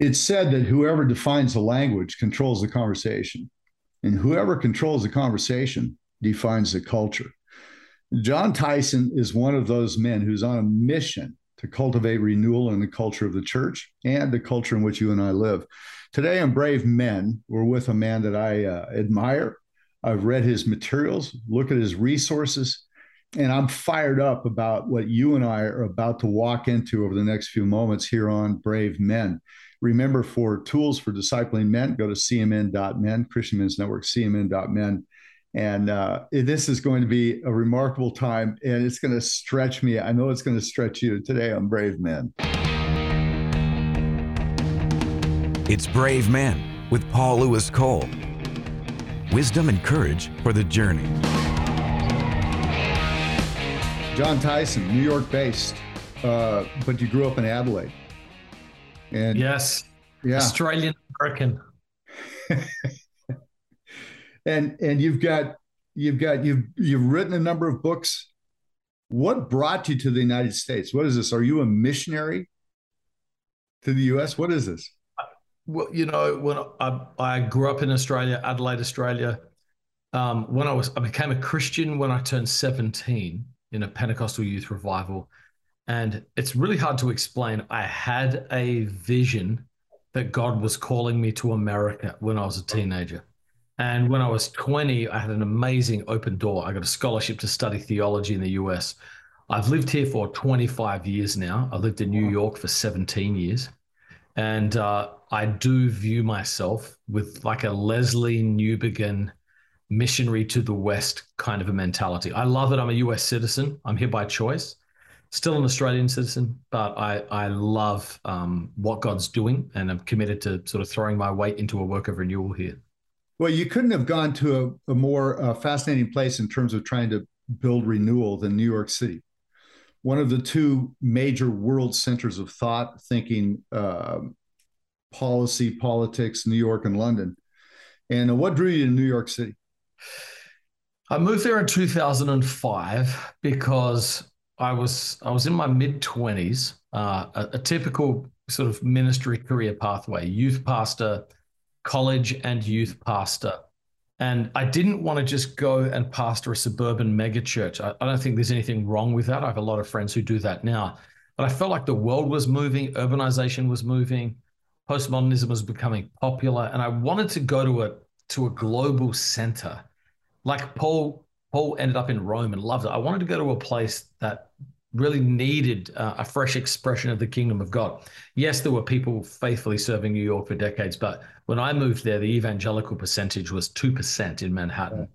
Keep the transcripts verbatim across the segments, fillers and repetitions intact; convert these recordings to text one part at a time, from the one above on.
it's said that whoever defines the language controls the conversation, and whoever controls the conversation defines the culture. John Tyson is one of those men who's on a mission to cultivate renewal in the culture of the church and the culture in which you and I live. Today on Brave Men, we're with a man that I uh, admire. I've read his materials, look at his resources, and I'm fired up about what you and I are about to walk into over the next few moments here on Brave Men. Remember, for tools for discipling men, go to c m n dot men, Christian Men's Network, c m n dot men. And uh, this is going to be a remarkable time, and it's going to stretch me. I know it's going to stretch you today on Brave Men. It's Brave Men with Paul Lewis Cole. Wisdom and courage for the journey. John Tyson, New York-based, uh, but you grew up in Adelaide. And yes, yeah. Australian-American. And and you've got you've got you've you've written a number of books. What brought you to the United States? What is this? Are you a missionary to the U S? What is this? Well, you know, when I, I grew up in Australia, Adelaide, Australia. Um, when I was I became a Christian when I turned seventeen in a Pentecostal youth revival, and it's really hard to explain. I had a vision that God was calling me to America when I was a teenager. And when I was twenty, I had an amazing open door. I got a scholarship to study theology in the U S. I've lived here for twenty-five years now. I lived in New York for seventeen years. And uh, I do view myself with like a Leslie Newbigin missionary to the West kind of a mentality. I love it. I'm a U S citizen. I'm here by choice. Still an Australian citizen, but I, I love um, what God's doing, and I'm committed to sort of throwing my weight into a work of renewal here. Well, you couldn't have gone to a, a more uh, fascinating place in terms of trying to build renewal than New York City, one of the two major world centers of thought, thinking, uh, policy, politics, New York and London. And uh, what drew you to New York City? I moved there in two thousand five because I was I was in my mid-twenties, uh, a, a typical sort of ministry career pathway, youth pastor, college and youth pastor. And I didn't want to just go and pastor a suburban megachurch. I, I don't think there's anything wrong with that. I have a lot of friends who do that now. But I felt like the world was moving, urbanization was moving, postmodernism was becoming popular, and I wanted to go to a to a global center. Like Paul, Paul ended up in Rome and loved it. I wanted to go to a place that really needed uh, a fresh expression of the kingdom of God. Yes, there were people faithfully serving New York for decades, but when I moved there, the evangelical percentage was two percent in Manhattan.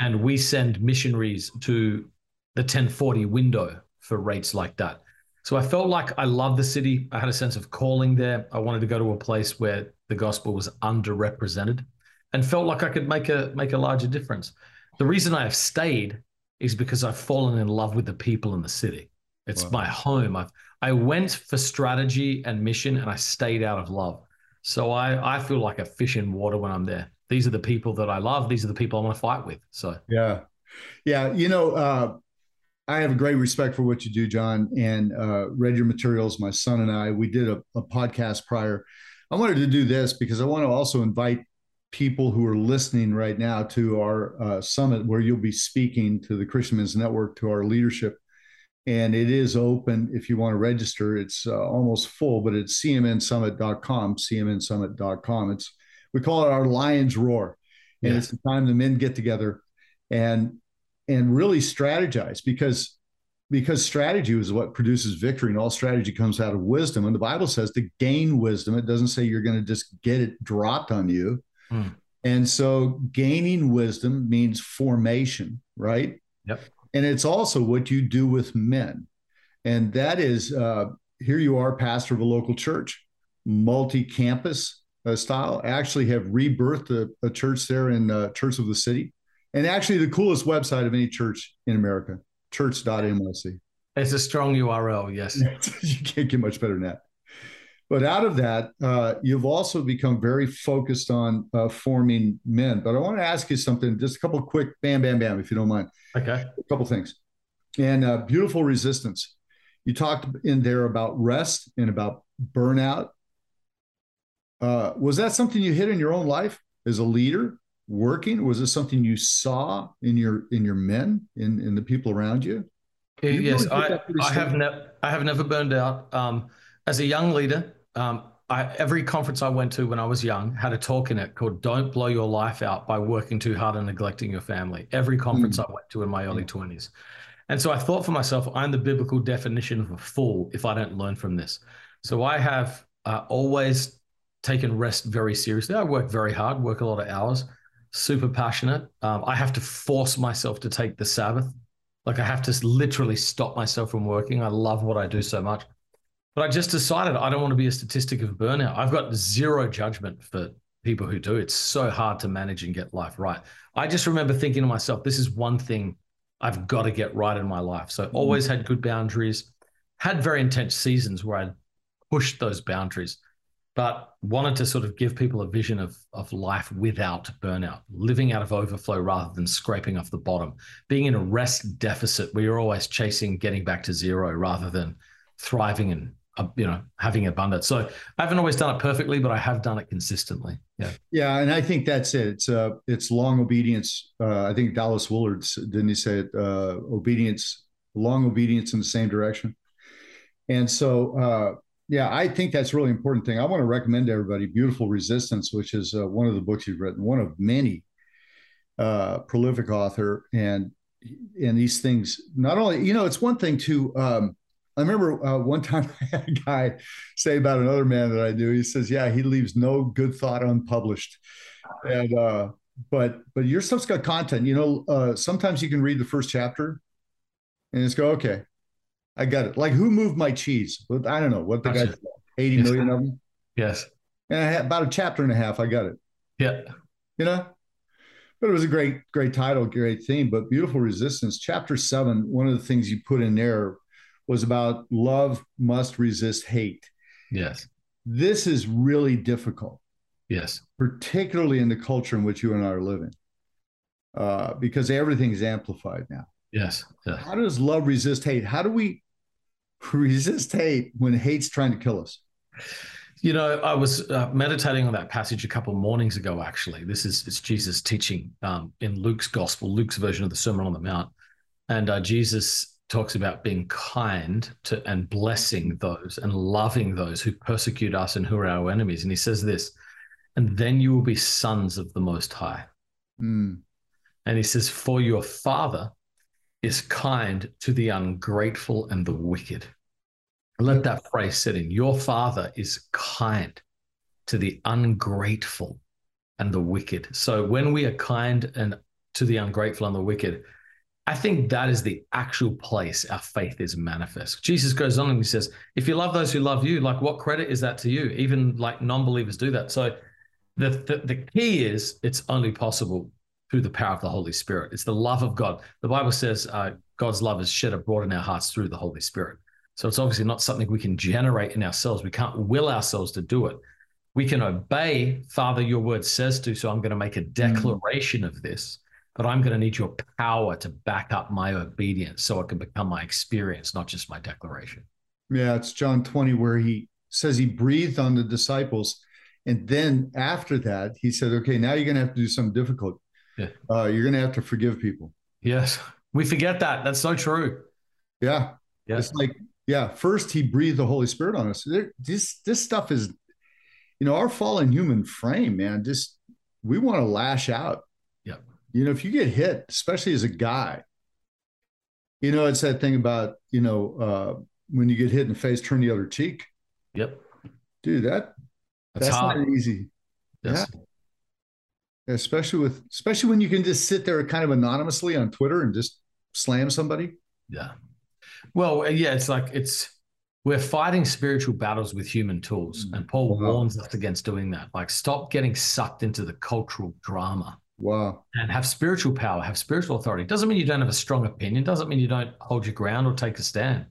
And we send missionaries to the ten forty window for rates like that. So I felt like I loved the city. I had a sense of calling there. I wanted to go to a place where the gospel was underrepresented and felt like I could make a make a larger difference. The reason I have stayed is because I've fallen in love with the people in the city. It's wow. My home. I've, I went for strategy and mission, and I stayed out of love. So I, I feel like a fish in water when I'm there. These are the people that I love. These are the people I want to fight with. So yeah, yeah. You know, uh, I have a great respect for what you do, John, and uh, read your materials. My son and I, we did a, a podcast prior. I wanted to do this because I want to also invite people who are listening right now to our uh, summit, where you'll be speaking to the Christian Men's Network, to our leadership. And it is open if you want to register. It's uh, almost full, but it's c m n summit dot com, c m n summit dot com. It's, we call it our lion's roar. And yeah. It's the time the men get together and and really strategize, because, because strategy is what produces victory, and all strategy comes out of wisdom. And the Bible says to gain wisdom. It doesn't say you're going to just get it dropped on you. Mm. And so gaining wisdom means formation, right? Yep. And it's also what you do with men. And that is, uh, here you are, pastor of a local church, multi-campus uh, style, actually have rebirthed a, a church there in uh, Church of the City. And actually the coolest website of any church in America, church dot n y c. It's a strong U R L, yes. You can't get much better than that. But out of that, uh, you've also become very focused on uh, forming men. But I want to ask you something, just a couple of quick, bam, bam, bam, if you don't mind. Okay. A couple things. And uh, Beautiful Resistance. You talked in there about rest and about burnout. Uh, was that something you hit in your own life as a leader working? Was it something you saw in your in your men, in, in the people around you? you yes, really I, I have never I have never burned out. Um, as a young leader, um, I, every conference I went to when I was young had a talk in it called "Don't Blow Your Life Out by Working Too Hard and Neglecting Your Family." Every conference mm. I went to in my early twenties. And so I thought for myself, I'm the biblical definition of a fool if I don't learn from this. So I have uh, always taken rest very seriously. I work very hard, work a lot of hours, super passionate. Um, I have to force myself to take the Sabbath. Like I have to literally stop myself from working. I love what I do so much. But I just decided I don't want to be a statistic of burnout. I've got zero judgment for people who do. It's so hard to manage and get life right. I just remember thinking to myself, this is one thing I've got to get right in my life. So always had good boundaries, had very intense seasons where I pushed those boundaries, but wanted to sort of give people a vision of, of life without burnout, living out of overflow rather than scraping off the bottom, being in a rest deficit where you're always chasing getting back to zero rather than thriving and Uh, you know, having abundance. So I haven't always done it perfectly, but I have done it consistently. Yeah. Yeah. And I think that's it. It's uh, it's long obedience. Uh, I think Dallas Willard, didn't he say it? Uh, obedience, long obedience in the same direction. And so, uh, yeah, I think that's a really important thing. I want to recommend to everybody Beautiful Resistance, which is uh, one of the books you've written, one of many, uh, prolific author. And, and these things, not only, you know, it's one thing to, um, I remember uh, one time I had a guy say about another man that I knew, he says, yeah, he leaves no good thought unpublished. And, uh, but, but your stuff's got content, you know, uh, sometimes you can read the first chapter and just go, okay, I got it. Like Who Moved My Cheese? But I don't know what the gotcha. Guy, eighty yes. million of them. Yes. And I had about a chapter and a half. I got it. Yeah. You know, but it was a great, great title, great theme, but Beautiful Resistance, chapter seven. One of the things you put in there was about love must resist hate. Yes. This is really difficult. Yes. Particularly in the culture in which you and I are living, uh, because everything's amplified now. Yes. yes. How does love resist hate? How do we resist hate when hate's trying to kill us? You know, I was uh, meditating on that passage a couple of mornings ago, actually. This is it's Jesus teaching um, in Luke's gospel, Luke's version of the Sermon on the Mount. And uh, Jesus talks about being kind to and blessing those and loving those who persecute us and who are our enemies. And he says this, and then you will be sons of the Most High. Mm. And he says, for your Father is kind to the ungrateful and the wicked. Let that phrase sit in. Your Father is kind to the ungrateful and the wicked. So when we are kind and to the ungrateful and the wicked, I think that is the actual place our faith is manifest. Jesus goes on and he says, if you love those who love you, like what credit is that to you? Even like non-believers do that. So the, the, the key is it's only possible through the power of the Holy Spirit. It's the love of God. The Bible says uh, God's love is shed abroad in our hearts through the Holy Spirit. So it's obviously not something we can generate in ourselves. We can't will ourselves to do it. We can obey, Father, your word says to, so I'm going to make a declaration mm. of this. But I'm going to need your power to back up my obedience so it can become my experience, not just my declaration. Yeah, it's John twenty where he says he breathed on the disciples. And then after that, he said, okay, now you're going to have to do something difficult. Yeah. Uh, you're going to have to forgive people. Yes, we forget that. That's so true. Yeah. yeah. It's like, yeah, first he breathed the Holy Spirit on us. There, this, this stuff is, you know, our fallen human frame, man, just we want to lash out. You know, if you get hit, especially as a guy, you know, it's that thing about, you know, uh, when you get hit in the face, turn the other cheek. Yep. Dude, that that's, that's not easy. Yes. Yeah. Especially with, especially when you can just sit there kind of anonymously on Twitter and just slam somebody. Yeah. Well, yeah, it's like, it's, we're fighting spiritual battles with human tools. And Paul wow. warns us against doing that. Like, stop getting sucked into the cultural drama. Wow. And have spiritual power, have spiritual authority. Doesn't mean you don't have a strong opinion. Doesn't mean you don't hold your ground or take a stand.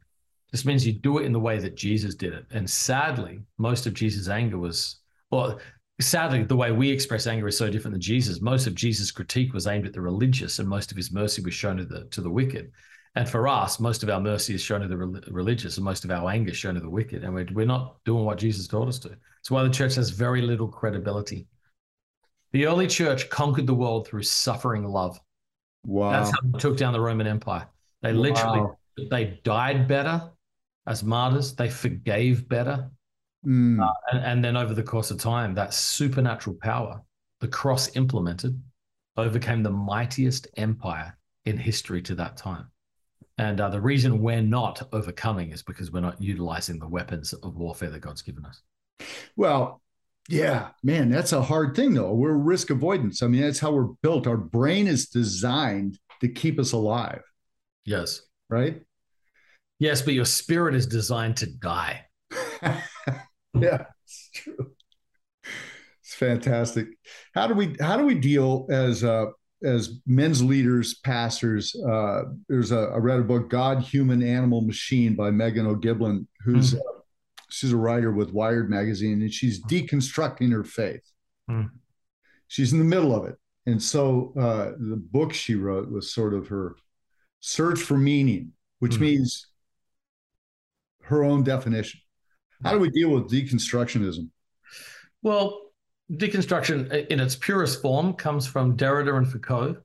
Just means you do it in the way that Jesus did it. And sadly, most of Jesus' anger was, well, sadly, the way we express anger is so different than Jesus. Most of Jesus' critique was aimed at the religious, and most of his mercy was shown to the to the wicked. And for us, most of our mercy is shown to the re- religious, and most of our anger is shown to the wicked. And we're, we're not doing what Jesus taught us to. It's why the church has very little credibility. The early church conquered the world through suffering love. Wow. That's how they took down the Roman Empire. They literally, wow. they died better as martyrs. They forgave better. Mm. Uh, and, and then over the course of time, that supernatural power, the cross implemented, overcame the mightiest empire in history to that time. And uh, the reason we're not overcoming is because we're not utilizing the weapons of warfare that God's given us. Well, yeah, man, that's a hard thing, though. We're risk avoidance. I mean, that's how we're built. Our brain is designed to keep us alive. Yes. Right? Yes, but your spirit is designed to die. Yeah, it's true. It's fantastic. How do we how do we deal as uh, as men's leaders, pastors? Uh, there's a I read a book, God, Human, Animal, Machine, by Megan O'Giblin, who's mm. uh, she's a writer with Wired magazine, and she's deconstructing her faith. Mm. She's in the middle of it, and so uh, the book she wrote was sort of her search for meaning, which mm. means her own definition. How do we deal with deconstructionism? Well, deconstruction in its purest form comes from Derrida and Foucault.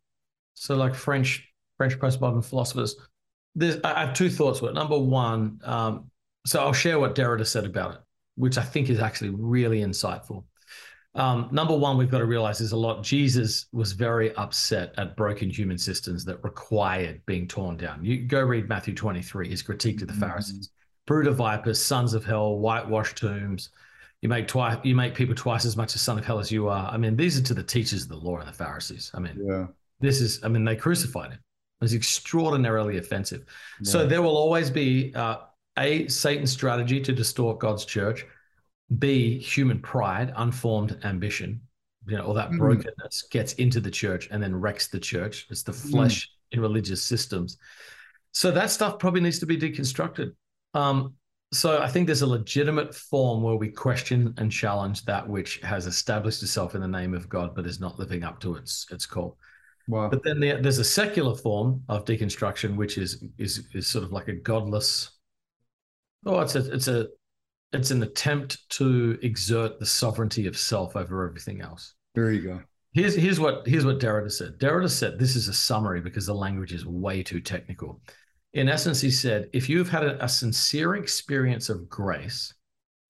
So like French French postmodern philosophers. There's, I have two thoughts with it. Number one, um, so I'll share what Derrida said about it, which I think is actually really insightful. Um, number one, we've got to realize there's a lot. Jesus was very upset at broken human systems that required being torn down. You go read Matthew twenty-three, his critique to the mm-hmm. Pharisees. Brood of vipers, sons of hell, whitewashed tombs. You make twice. You make people twice as much a son of hell as you are. I mean, these are to the teachers of the law and the Pharisees. I mean, yeah. this is. I mean, they crucified him. It was extraordinarily offensive. Yeah. So there will always be uh, a Satan's strategy to distort God's church. B, human pride, unformed ambition. You know, all that mm. brokenness gets into the church and then wrecks the church. It's the flesh mm. in religious systems. So that stuff probably needs to be deconstructed. Um, so I think there's a legitimate form where we question and challenge that which has established itself in the name of God, but is not living up to its its call. Wow. But then there, there's a secular form of deconstruction, which is is is sort of like a godless. Oh, it's a it's a it's an attempt to exert the sovereignty of self over everything else. There you go. Here's here's what here's what Derrida said. Derrida said this is a summary because the language is way too technical. In essence, he said, if you've had a, a sincere experience of grace,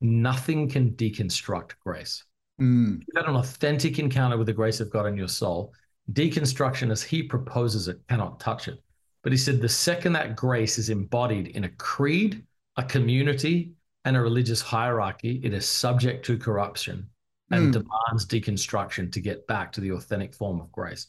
nothing can deconstruct grace. Mm. If you've had an authentic encounter with the grace of God in your soul, deconstruction as he proposes it cannot touch it. But he said the second that grace is embodied in a creed, a community, and a religious hierarchy, it is subject to corruption and mm. demands deconstruction to get back to the authentic form of grace.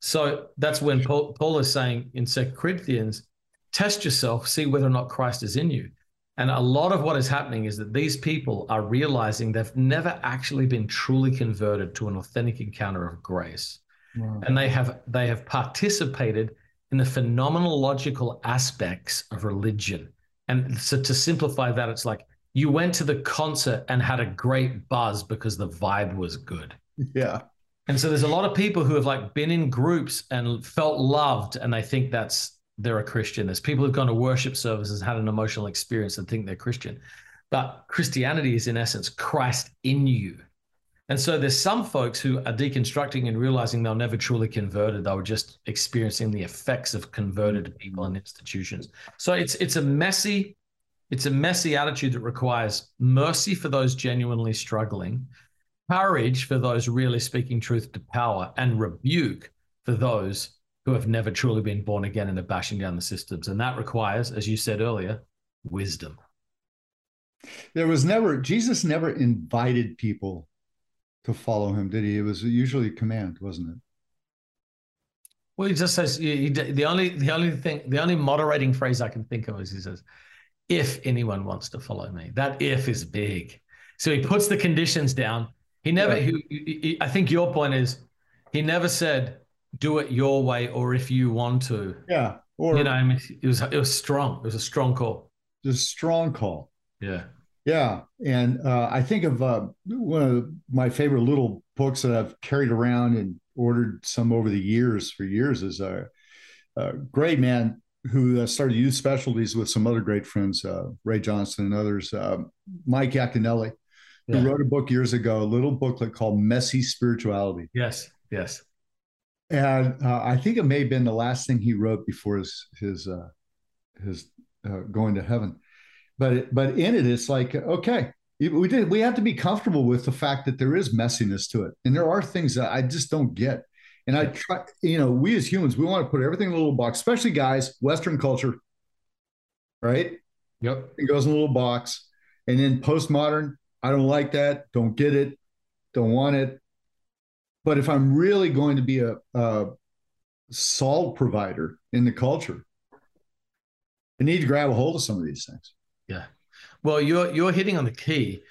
So that's when Paul, Paul is saying in Second Corinthians, test yourself, see whether or not Christ is in you. And a lot of what is happening is that these people are realizing they've never actually been truly converted to an authentic encounter of grace. Wow. And they have they have participated in the phenomenological aspects of religion. And so to simplify that, it's like you went to the concert and had a great buzz because the vibe was good. Yeah. And so there's a lot of people who have like been in groups and felt loved, and they think that's they're a Christian. There's people who've gone to worship services, had an emotional experience and think they're Christian. But Christianity is in essence Christ in you. And so there's some folks who are deconstructing and realizing they're never truly converted. They were just experiencing the effects of converted people and institutions. So it's it's a messy, it's a messy attitude that requires mercy for those genuinely struggling, courage for those really speaking truth to power, and rebuke for those who have never truly been born again and are bashing down the systems. And that requires, as you said earlier, wisdom. There was never, Jesus never invited people to follow him, did he? It was usually a command, wasn't it? Well, he just says, he, he, the only the only thing, the only moderating phrase I can think of is he says, if anyone wants to follow me. That if is big. So he puts the conditions down. He never, yeah. he, he, he, I think your point is, he never said, do it your way, or if you want to. Yeah. Or, you know, I mean, it was, it was strong. It was a strong call. It was a strong call. Yeah. Yeah. And uh, I think of uh, one of my favorite little books that I've carried around and ordered some over the years for years is a, a great man who started Youth Specialties with some other great friends, uh, Ray Johnson and others, uh, Mike Yaconelli, yeah. who wrote a book years ago, a little booklet called Messy Spirituality. Yes, yes. And uh, I think it may have been the last thing he wrote before his his uh, his uh, going to heaven. But it, but in it, it's like, okay, we did we have to be comfortable with the fact that there is messiness to it, and there are things that I just don't get. And I try, you know, we as humans, we want to put everything in a little box, especially guys, Western culture, right? Yep, it goes in a little box, and then postmodern. I don't like that. Don't get it. Don't want it. But if I'm really going to be a, a solid provider in the culture, I need to grab a hold of some of these things. Yeah. Well, you're you're hitting on the key.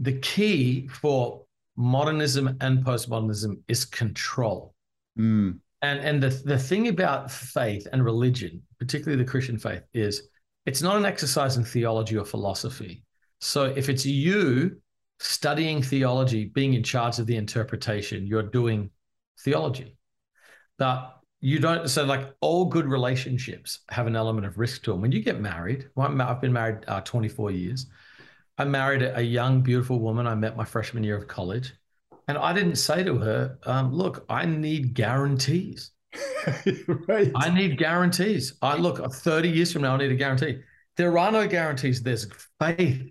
The key for modernism and postmodernism is control. Mm. And and the, the thing about faith and religion, particularly the Christian faith, is it's not an exercise in theology or philosophy. So if it's you studying theology, being in charge of the interpretation, you're doing theology. But you don't, so like all good relationships have an element of risk to them. When you get married, well, I'm, I've been married uh, twenty-four years. I married a, a young, beautiful woman I met my freshman year of college. And I didn't say to her, um, look, I need guarantees. Right. I need guarantees. I look, thirty years from now, I need a guarantee. There are no guarantees. There's faith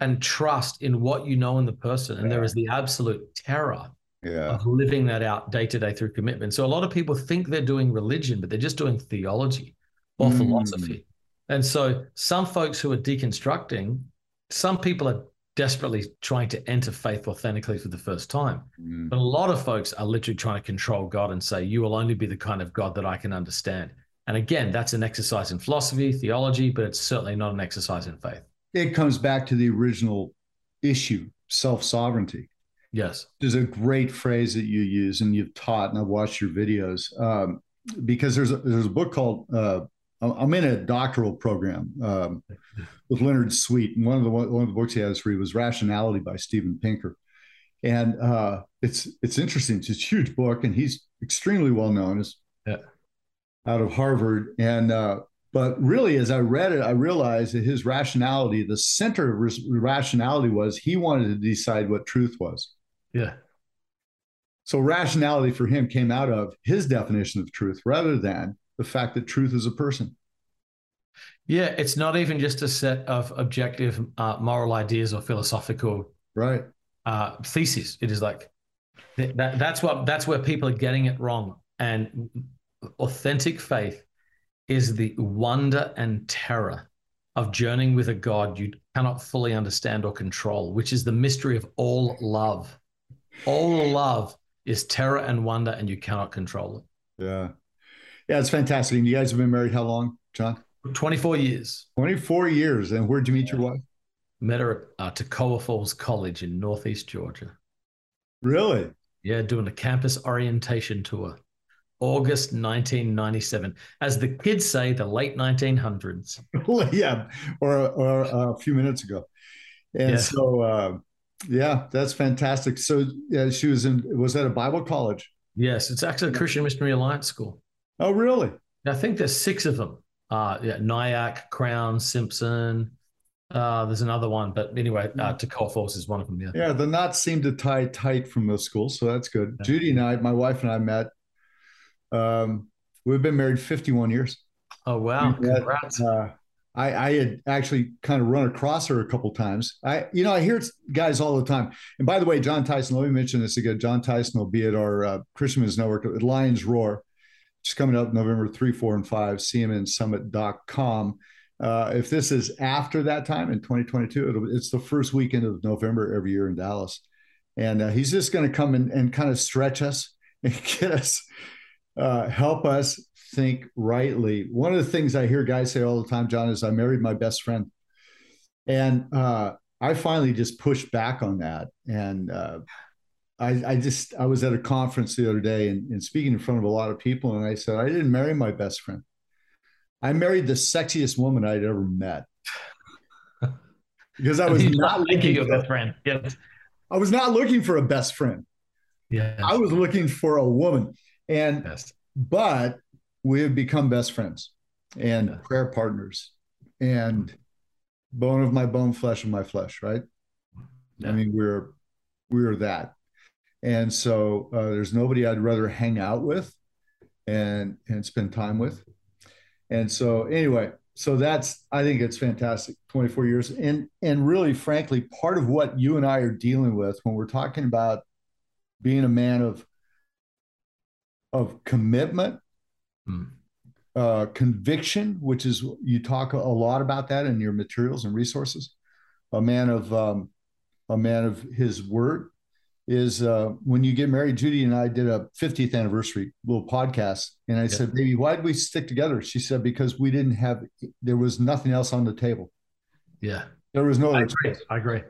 and trust in what you know in the person. And yeah. there is the absolute terror yeah. of living that out day to day through commitment. So a lot of people think they're doing religion, but they're just doing theology or mm. philosophy. And so some folks who are deconstructing, some people are desperately trying to enter faith authentically for the first time. Mm. But a lot of folks are literally trying to control God and say, you will only be the kind of God that I can understand. And again, that's an exercise in philosophy, theology, but it's certainly not an exercise in faith. It comes back to the original issue, self-sovereignty. Yes. There's a great phrase that you use and you've taught, and I've watched your videos, um, because there's a, there's a book called, uh, I'm in a doctoral program um, with Leonard Sweet. And one of the one of the books he has for you was Rationality by Steven Pinker. And uh, it's it's interesting. It's a huge book, and he's extremely well-known. It's, yeah. out of Harvard. And, uh, but really, as I read it, I realized that his rationality, the center of res- rationality was he wanted to decide what truth was. Yeah. So rationality for him came out of his definition of truth rather than the fact that truth is a person. Yeah. It's not even just a set of objective uh, moral ideas or philosophical right. uh, theses. It is like, th- that, that's what, that's where people are getting it wrong. And authentic faith is the wonder and terror of journeying with a God you cannot fully understand or control, which is the mystery of all love. All love is terror and wonder, and you cannot control it. Yeah. Yeah, it's fantastic. And you guys have been married how long, John? twenty-four years. twenty-four years. And where'd you meet yeah. your wife? Met her at uh, Toccoa Falls College in Northeast Georgia. Really? Yeah, doing a campus orientation tour. August nineteen ninety-seven, as the kids say, the late nineteen hundreds. yeah, or, or a few minutes ago. And yeah. so, uh, yeah, that's fantastic. So yeah, she was in, was that a Bible college? Yes, it's actually a Christian Missionary Alliance school. Oh, really? I think there's six of them. Uh, yeah, Nyack, Crown, Simpson. Uh, there's another one, but anyway, uh, Toccoa Falls is one of them. Yeah, yeah the knots seem to tie tight from those schools, so that's good. Yeah. Judy and I, my wife and I met. Um, we've been married fifty-one years. Oh, wow. Congrats. Uh, I, I had actually kind of run across her a couple times. I, you know, I hear guys all the time. And by the way, John Tyson, let me mention this again. John Tyson will be at our uh, Christian Men's Network at Lions Roar, which is coming up November third, fourth, and fifth, c m n summit dot com. Uh, if this is after that time in twenty twenty-two, it'll, it's the first weekend of November every year in Dallas. And uh, he's just going to come in and kind of stretch us and get us. Uh, help us think rightly. One of the things I hear guys say all the time, John, is I married my best friend. And uh, I finally just pushed back on that. And uh, I, I just, I was at a conference the other day and, and speaking in front of a lot of people. And I said, I didn't marry my best friend. I married the sexiest woman I'd ever met. Because I was not looking for a best friend. Yes. I was not looking for a best friend. Yes. I was looking for a woman. And, yes. but we've become best friends and yes. prayer partners and bone of my bone, flesh of my flesh, right? No. I mean, we're we're that. And so uh, there's nobody I'd rather hang out with and and spend time with. And so anyway, so that's, I think it's fantastic, twenty-four years. And, and really, frankly, part of what you and I are dealing with when we're talking about being a man of, of commitment, mm. uh, conviction, which is, you talk a lot about that in your materials and resources, a man of, um, a man of his word, is uh, when you get married. Judy and I did a fiftieth anniversary little podcast. And I yep. said, baby, why did we stick together? She said, because we didn't have, there was nothing else on the table. Yeah. There was no, I agree. I agree.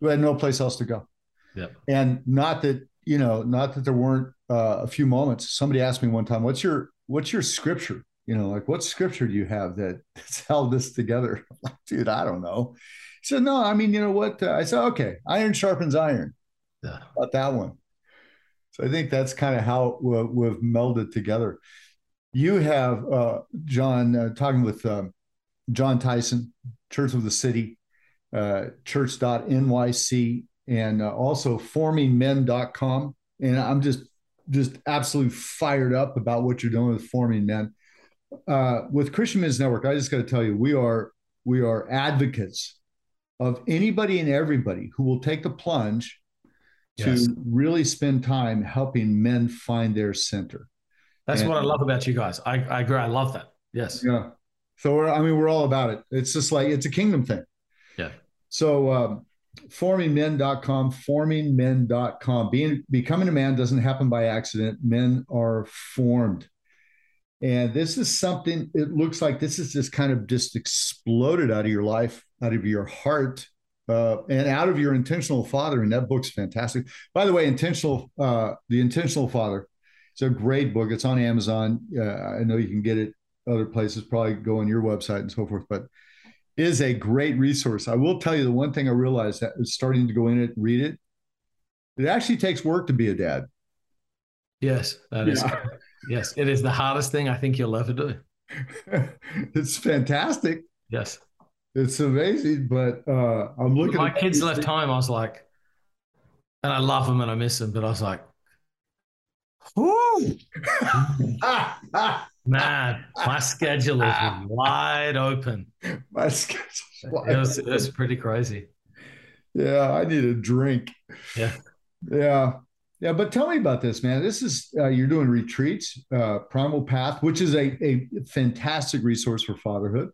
We had no place else to go. Yeah. And not that, you know, not that there weren't uh, a few moments. Somebody asked me one time, what's your, what's your scripture? You know, like, what scripture do you have that that's held this together? I'm like, dude, I don't know. He said, no, I mean, you know what? Uh, I said, okay, iron sharpens iron. Yeah. About that one. So I think that's kind of how we've, we've melded together. You have uh, John uh, talking with um, John Tyson, Church of the City, uh, church dot N Y C, and uh, also forming men dot com. And I'm just just absolutely fired up about what you're doing with Forming Men. Uh, with Christian Men's Network, I just got to tell you, we are we are advocates of anybody and everybody who will take the plunge to yes. really spend time helping men find their center. That's and, what I love about you guys. I, I agree. I love that. Yes. Yeah. So, we're, I mean, we're all about it. It's just like, it's a kingdom thing. Yeah. So um, forming men dot com, forming men dot com. Being, becoming a man doesn't happen by accident. Men are formed. And this is something, it looks like this is just kind of just exploded out of your life, out of your heart, Uh, and out of your intentional father, and that book's fantastic. By the way, intentional, uh, the Intentional Father, it's a great book. It's on Amazon. Uh, I know you can get it other places. Probably go on your website and so forth. But it is a great resource. I will tell you the one thing I realized that is starting to go in it, read it. It actually takes work to be a dad. Yes, that yeah. is. Yes, it is the hardest thing I think you'll ever do. It's fantastic. Yes. It's amazing, but uh, I'm looking. My at kids left home. I was like, and I love them and I miss them, but I was like, whoo, man, my schedule is wide open. My schedule. It was, it was pretty crazy. Yeah, I need a drink. Yeah, yeah, yeah. But tell me about this, man. This is uh, you're doing retreats, uh, Primal Path, which is a a fantastic resource for fatherhood.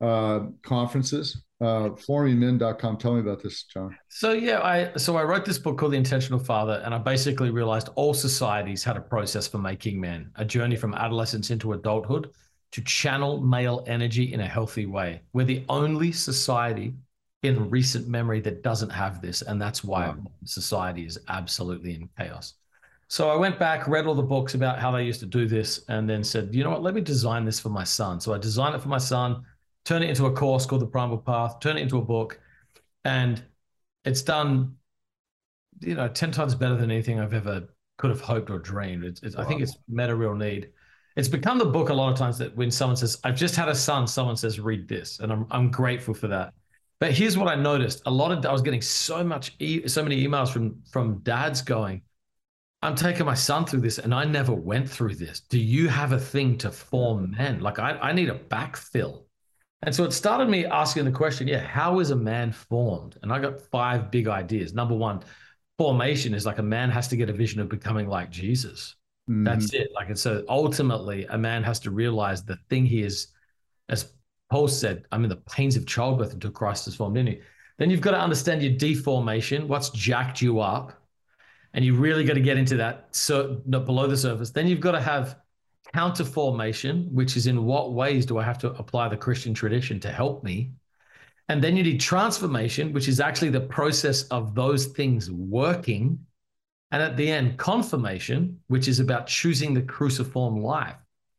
Uh, conferences, uh, forming men dot com. Tell me about this, John. So, yeah, I, so I wrote this book called The Intentional Father, and I basically realized all societies had a process for making men, a journey from adolescence into adulthood to channel male energy in a healthy way. We're the only society in recent memory that doesn't have this. And that's why wow. society is absolutely in chaos. So I went back, read all the books about how they used to do this, and then said, you know what, let me design this for my son. So I designed it for my son, turn it into a course called The Primal Path, turn it into a book, and it's done, you know, ten times better than anything I've ever could have hoped or dreamed. It's, it's, wow. I think it's met a real need. It's become the book a lot of times that when someone says, I've just had a son, someone says, read this, and I'm I'm grateful for that. But here's what I noticed. A lot of, I was getting so much, e- so many emails from from dads going, I'm taking my son through this and I never went through this. Do you have a thing to form men? Like I, I need a backfill. And so it started me asking the question, yeah, how is a man formed? And I got five big ideas. Number one, formation is like a man has to get a vision of becoming like Jesus. Mm-hmm. That's it. Like, and so ultimately a man has to realize the thing he is, as Paul said, I'm in the pains of childbirth until Christ is formed in you. Then you've got to understand your deformation, what's jacked you up. And you really got to get into that, so not below the surface. Then you've got to have counterformation, which is in what ways do I have to apply the Christian tradition to help me? And then you need transformation, which is actually the process of those things working. And at the end, confirmation, which is about choosing the cruciform life,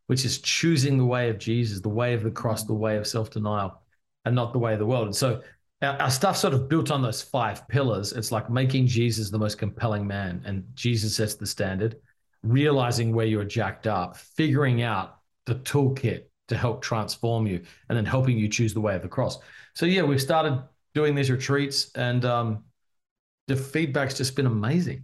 which is choosing the way of Jesus, the way of the cross, the way of self-denial, and not the way of the world. And so our, our stuff sort of built on those five pillars. It's like making Jesus the most compelling man, and Jesus sets the standard. Realizing where you're jacked up, figuring out the toolkit to help transform you, and then helping you choose the way of the cross. So yeah, we've started doing these retreats, and um, the feedback's just been amazing.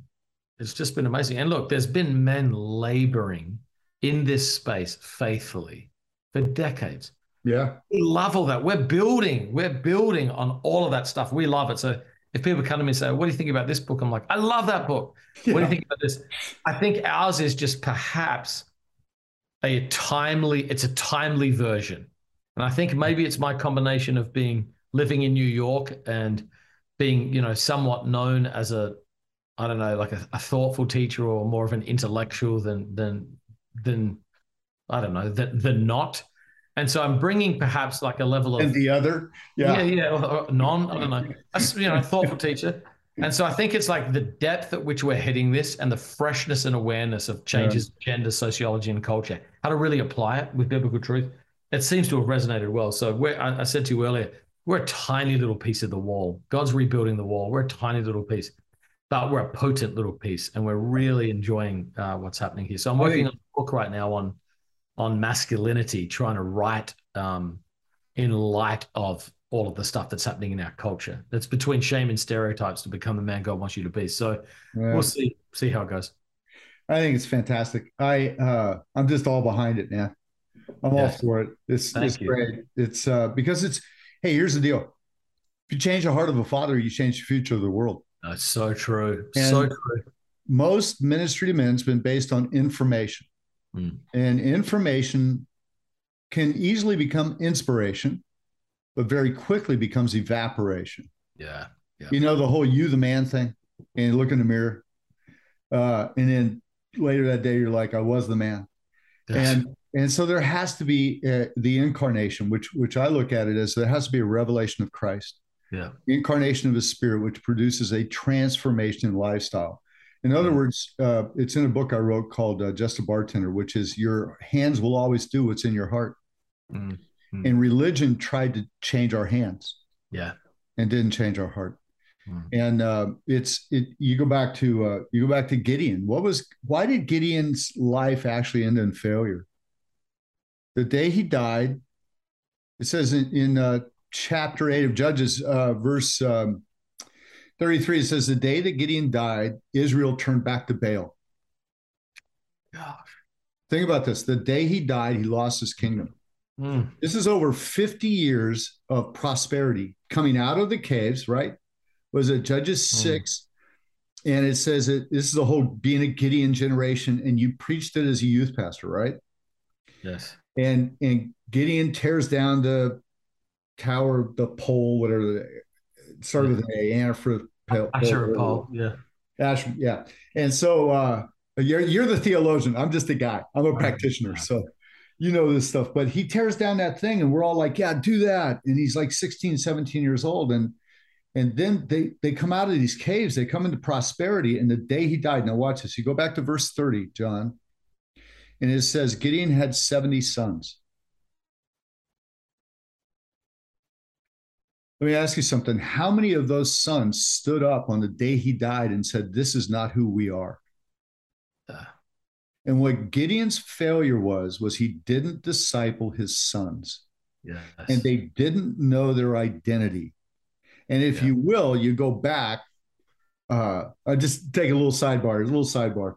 It's just been amazing. And look, there's been men laboring in this space faithfully for decades. Yeah. We love all that. We're building. We're building on all of that stuff. We love it. So if people come to me and say, what do you think about this book? I'm like, I love that book. Yeah. What do you think about this? I think ours is just perhaps a timely, it's a timely version. And I think maybe it's my combination of being living in New York and being, you know, somewhat known as a, I don't know, like a, a thoughtful teacher or more of an intellectual than, than, than I don't know, than, than not. And so I'm bringing perhaps like a level of... And the other? Yeah, yeah, yeah or, or non, I don't know, a, you know, thoughtful teacher. And so I think it's like the depth at which we're hitting this and the freshness and awareness of changes, yeah. gender, sociology, and culture, how to really apply it with biblical truth. It seems to have resonated well. So we're, I, I said to you earlier, we're a tiny little piece of the wall. God's rebuilding the wall. We're a tiny little piece, but we're a potent little piece, and we're really enjoying uh, what's happening here. So I'm working on a book right now on on masculinity, trying to write um, in light of all of the stuff that's happening in our culture. That's between shame and stereotypes to become the man God wants you to be. So yeah. we'll see see how it goes. I think it's fantastic. I uh, I'm just all behind it, man. I'm yeah. all for it. It's, it's great. It's uh, because it's. Hey, here's the deal. If you change the heart of a father, you change the future of the world. That's so true. And so true. Most ministry to men has been based on information. Mm. And information can easily become inspiration, but very quickly becomes evaporation. Yeah. yeah. You know, the whole you the man thing, and you look in the mirror. Uh, and then later that day, you're like, I was the man. That's- and And so there has to be uh, the incarnation, which which I look at it as there has to be a revelation of Christ, yeah, the incarnation of His Spirit, which produces a transformation in lifestyle. In other yeah. words, uh, it's in a book I wrote called uh, Just a Bartender, which is your hands will always do what's in your heart. Mm-hmm. And religion tried to change our hands, yeah, and didn't change our heart. Mm-hmm. And uh, it's it. You go back to uh, you go back to Gideon. What was why did Gideon's life actually end in failure? The day he died, it says in, in uh, chapter eight of Judges, uh, verse um, thirty-three, it says, the day that Gideon died, Israel turned back to Baal. Gosh. Think about this. The day he died, he lost his kingdom. Mm. This is over fifty years of prosperity coming out of the caves, right? Was it Judges mm. six? And it says that this is the whole being a Gideon generation, and you preached it as a youth pastor, right? Yes. And and Gideon tears down the tower, the pole, whatever the started yeah. with an A, Asherah pole. Asherah pole, yeah. Asher, yeah. And so uh, you're you're the theologian. I'm just a guy. I'm a right. practitioner, so you know this stuff. But he tears down that thing, and we're all like, yeah, do that. And he's like sixteen, seventeen years old, and and then they they come out of these caves. They come into prosperity. And the day he died, now watch this. You go back to verse thirty, John. And it says, Gideon had seventy sons. Let me ask you something. How many of those sons stood up on the day he died and said, this is not who we are? Uh, and what Gideon's failure was, was he didn't disciple his sons. Yes. And they didn't know their identity. And if yeah. you will, you go back. Uh, I'll just take a little sidebar, a little sidebar.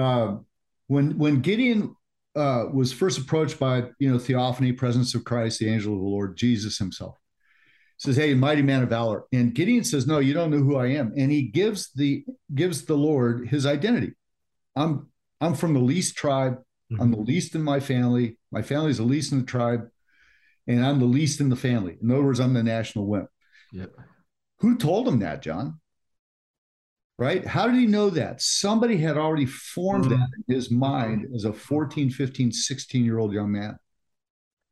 Um. When when Gideon uh, was first approached by, you know, theophany, presence of Christ, the angel of the Lord, Jesus himself, says, hey, mighty man of valor. And Gideon says, no, you don't know who I am. And he gives the gives the Lord his identity. I'm I'm from the least tribe. Mm-hmm. I'm the least in my family. My family's the least in the tribe. And I'm the least in the family. In other words, I'm the national wimp. Yep. Who told him that, John? Right? How did he know that? Somebody had already formed that in his mind as a fourteen, fifteen, sixteen-year-old young man.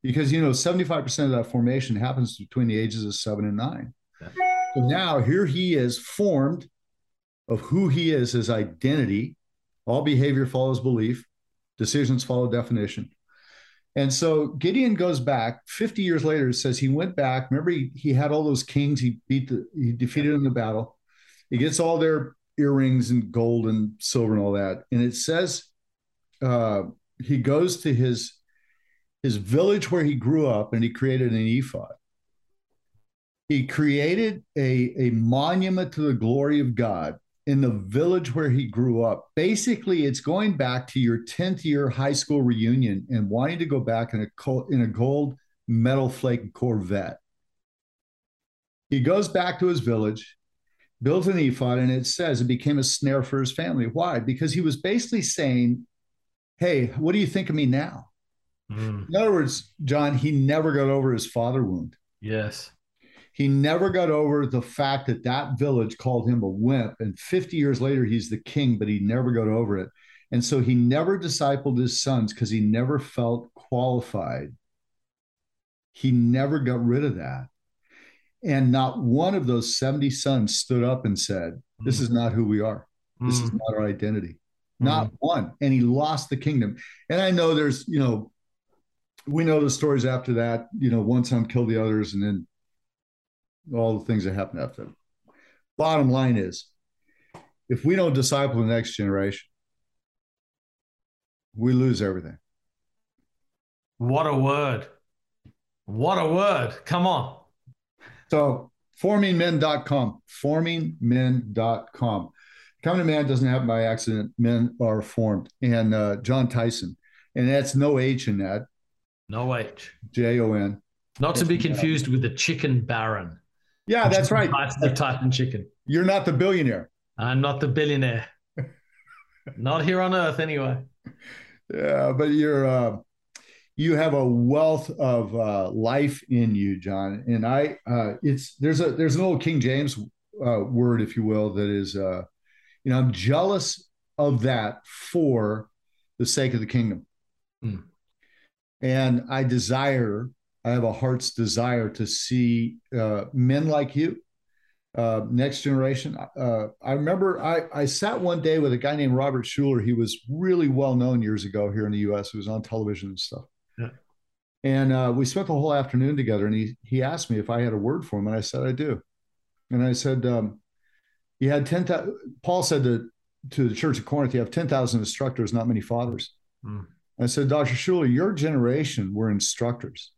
Because, you know, seventy-five percent of that formation happens between the ages of seven and nine. Yeah. So now here he is formed of who he is, his identity. All behavior follows belief. Decisions follow definition. And so Gideon goes back fifty years later. It says he went back. Remember, he, he had all those kings. He beat the, he defeated in the battle. He gets all their earrings and gold and silver and all that. And it says uh, he goes to his his village where he grew up, and he created an ephod. He created a, a monument to the glory of God in the village where he grew up. Basically, it's going back to your tenth year high school reunion and wanting to go back in a cold, in a gold metal flake Corvette. He goes back to his village, built an ephod, and it says it became a snare for his family. Why? Because he was basically saying, hey, what do you think of me now? Mm. In other words, John, he never got over his father wound. Yes. He never got over the fact that that village called him a wimp. And fifty years later, he's the king, but he never got over it. And so he never discipled his sons because he never felt qualified. He never got rid of that. And not one of those seventy sons stood up and said, this is not who we are. This mm-hmm. is not our identity. Not mm-hmm. one. And he lost the kingdom. And I know there's, you know, we know the stories after that, you know, one son killed the others and then all the things that happen after them. Bottom line is, if we don't disciple the next generation, we lose everything. What a word. What a word. Come on. So forming men dot com, forming men dot com. Coming to man doesn't happen by accident. Men are formed. And uh, John Tyson, and that's no H in that. No H. J O N. Not to be confused with the chicken baron. Yeah, that's right. The Titan chicken. You're not the billionaire. I'm not the billionaire. Not here on earth, anyway. Yeah, but you're uh, you have a wealth of uh, life in you, John. And I, uh, it's there's a there's an old King James uh, word, if you will, that is, uh, you know, I'm jealous of that for the sake of the kingdom, mm. and I desire. I have a heart's desire to see uh, men like you, uh, next generation. Uh, I remember I, I sat one day with a guy named Robert Schuller. He was really well known years ago here in the U S. He was on television and stuff. Yeah. And uh, we spent the whole afternoon together. And he he asked me if I had a word for him, and I said I do. And I said, um, "You had ten thousand." Paul said to to the Church of Corinth, "You have ten thousand instructors, not many fathers." Mm. I said, "Doctor Schuller, your generation were instructors.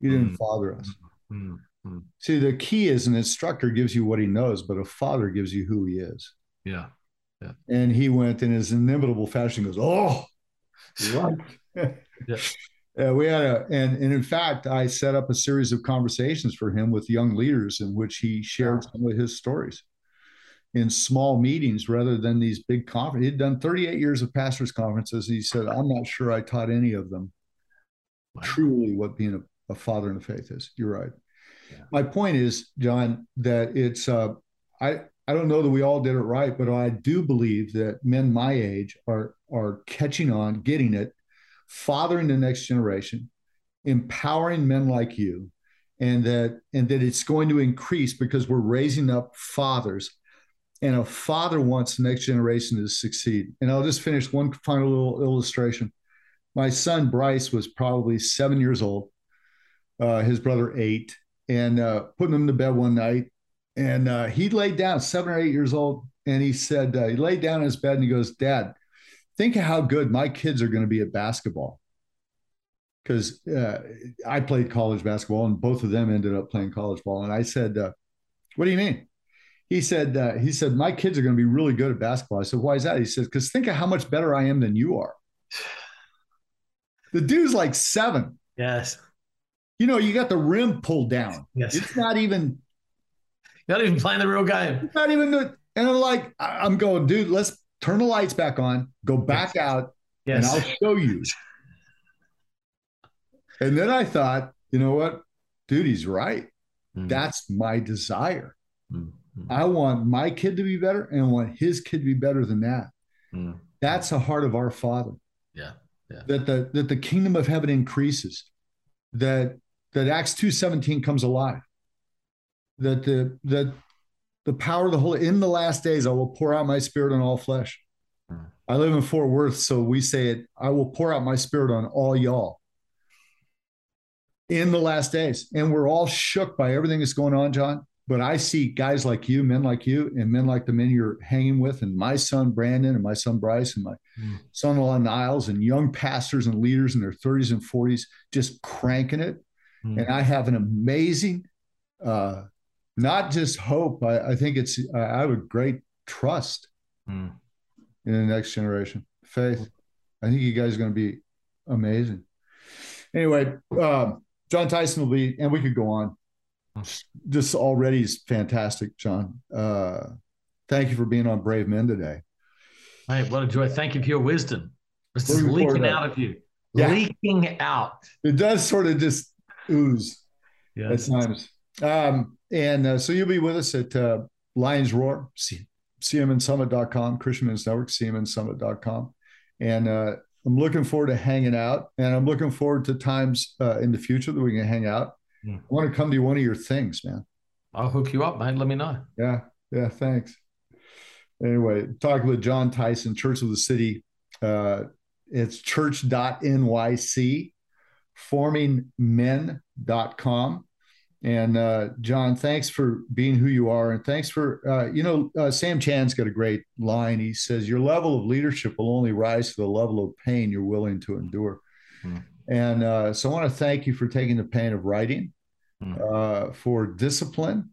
You didn't father us." Mm-hmm. Mm-hmm. See, the key is an instructor gives you what he knows, but a father gives you who he is. Yeah. Yeah. And he went in his inimitable fashion, goes, oh, right. Yeah. uh, we had a, and, and in fact, I set up a series of conversations for him with young leaders in which he shared yeah. some of his stories in small meetings rather than these big conferences. He'd done thirty-eight years of pastors' conferences. And he said, I'm not sure I taught any of them wow. truly what being a A father in the faith is. You're right. Yeah. My point is, John, that it's, uh, I, I don't know that we all did it right, but I do believe that men my age are, are catching on, getting it, fathering the next generation, empowering men like you, and that, and that it's going to increase because we're raising up fathers, and a father wants the next generation to succeed. And I'll just finish one final little illustration. My son, Bryce, was probably seven years old. Uh, his brother eight, and uh, putting him to bed one night. And uh, he laid down, seven or eight years old. And he said, uh, he laid down in his bed and he goes, Dad, think of how good my kids are going to be at basketball. Because uh, I played college basketball and both of them ended up playing college ball. And I said, uh, what do you mean? He said, uh, he said, my kids are going to be really good at basketball. I said, why is that? He says, because think of how much better I am than you are. The dude's like seven. Yes. You know, you got the rim pulled down. Yes. It's not even. You're not even playing the real game. It's not even. And I'm like, I'm going, dude, let's turn the lights back on, go back yes. out, yes. and I'll show you. And then I thought, you know what? Dude, he's right. Mm-hmm. That's my desire. Mm-hmm. I want my kid to be better and I want his kid to be better than that. Mm-hmm. That's the heart of our Father. Yeah. yeah. That the that the kingdom of heaven increases. That That Acts two seventeen comes alive, that the that the power of the Holy, in the last days, I will pour out my spirit on all flesh. Mm. I live in Fort Worth, so we say it, I will pour out my spirit on all y'all in the last days. And we're all shook by everything that's going on, John. But I see guys like you, men like you, and men like the men you're hanging with, and my son Brandon, and my son Bryce, and my mm. son-in-law Niles, and young pastors and leaders in their thirties and forties just cranking it. And I have an amazing uh, not just hope. I, I think it's, I have a great trust mm. in the next generation. Faith. I think you guys are going to be amazing. Anyway, uh, John Tyson will be, and we could go on. This already is fantastic, John. Uh, thank you for being on Brave Men today. Hey, what a joy. Thank you for your wisdom. It's just leaking out of you. Yeah. Leaking out. It does sort of just ooze yeah. at times. Um, and uh, so you'll be with us at uh, Lion's Roar, c m n summit dot com, Christian Men's Network, c m n summit dot com. And uh, I'm looking forward to hanging out. And I'm looking forward to times uh, in the future that we can hang out. Yeah. I want to come to one of your things, man. I'll hook you up, man. Let me know. Yeah. Yeah. Thanks. Anyway, talking with John Tyson, Church of the City. Uh, it's church dot n y c, forming men dot com. And uh, John, thanks for being who you are. And thanks for, uh, you know, uh, Sam Chan's got a great line. He says, your level of leadership will only rise to the level of pain you're willing to endure. Mm-hmm. And uh, so I want to thank you for taking the pain of writing, uh, for discipline.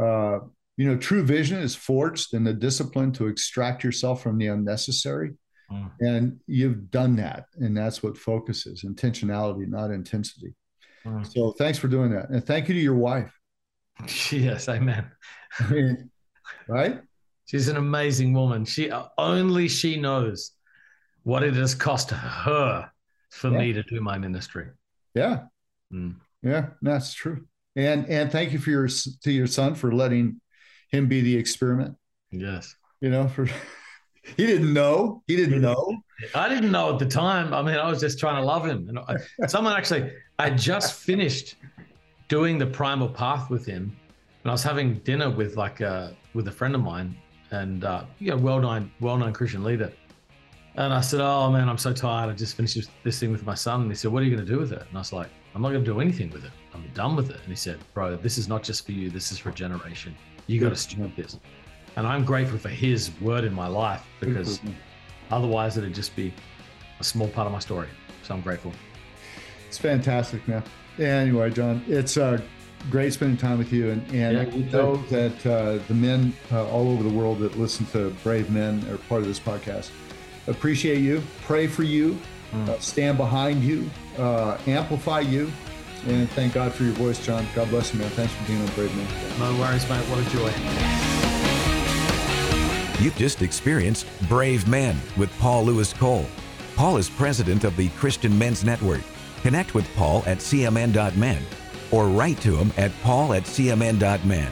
Uh, you know, true vision is forged in the discipline to extract yourself from the unnecessary. Mm. And you've done that. And that's what focus is, intentionality, not intensity. Mm. So thanks for doing that. And thank you to your wife. Yes, amen. I mean, right? She's an amazing woman. She only she knows what it has cost her for yeah. me to do my ministry. Yeah. Mm. Yeah, that's true. And and thank you for your to your son for letting him be the experiment. Yes. You know, for he didn't know. He didn't know. I didn't know at the time. I mean, I was just trying to love him. And I, someone actually, I just finished doing the Primal Path with him, and I was having dinner with like uh with a friend of mine, and uh you know, well-known well-known Christian leader. And I said, oh, man, I'm so tired. I just finished this thing with my son. And he said, what are you going to do with it? And I was like, I'm not going to do anything with it. I'm done with it. And he said, bro, this is not just for you. This is for a generation. You got to steward this. And I'm grateful for his word in my life, because otherwise it would just be a small part of my story. So I'm grateful. It's fantastic, man. Anyway, John, it's uh, great spending time with you. And, and yeah, I know that uh, the men uh, all over the world that listen to Brave Men are part of this podcast. Appreciate you, pray for you, mm. uh, stand behind you, uh, amplify you, and thank God for your voice, John. God bless you, man. Thanks for being on Brave Men. No worries, mate. What a joy. You've just experienced Brave Men with Paul Lewis Cole. Paul is president of the Christian Men's Network. Connect with Paul at c m n dot men or write to him at paul at c m n dot men.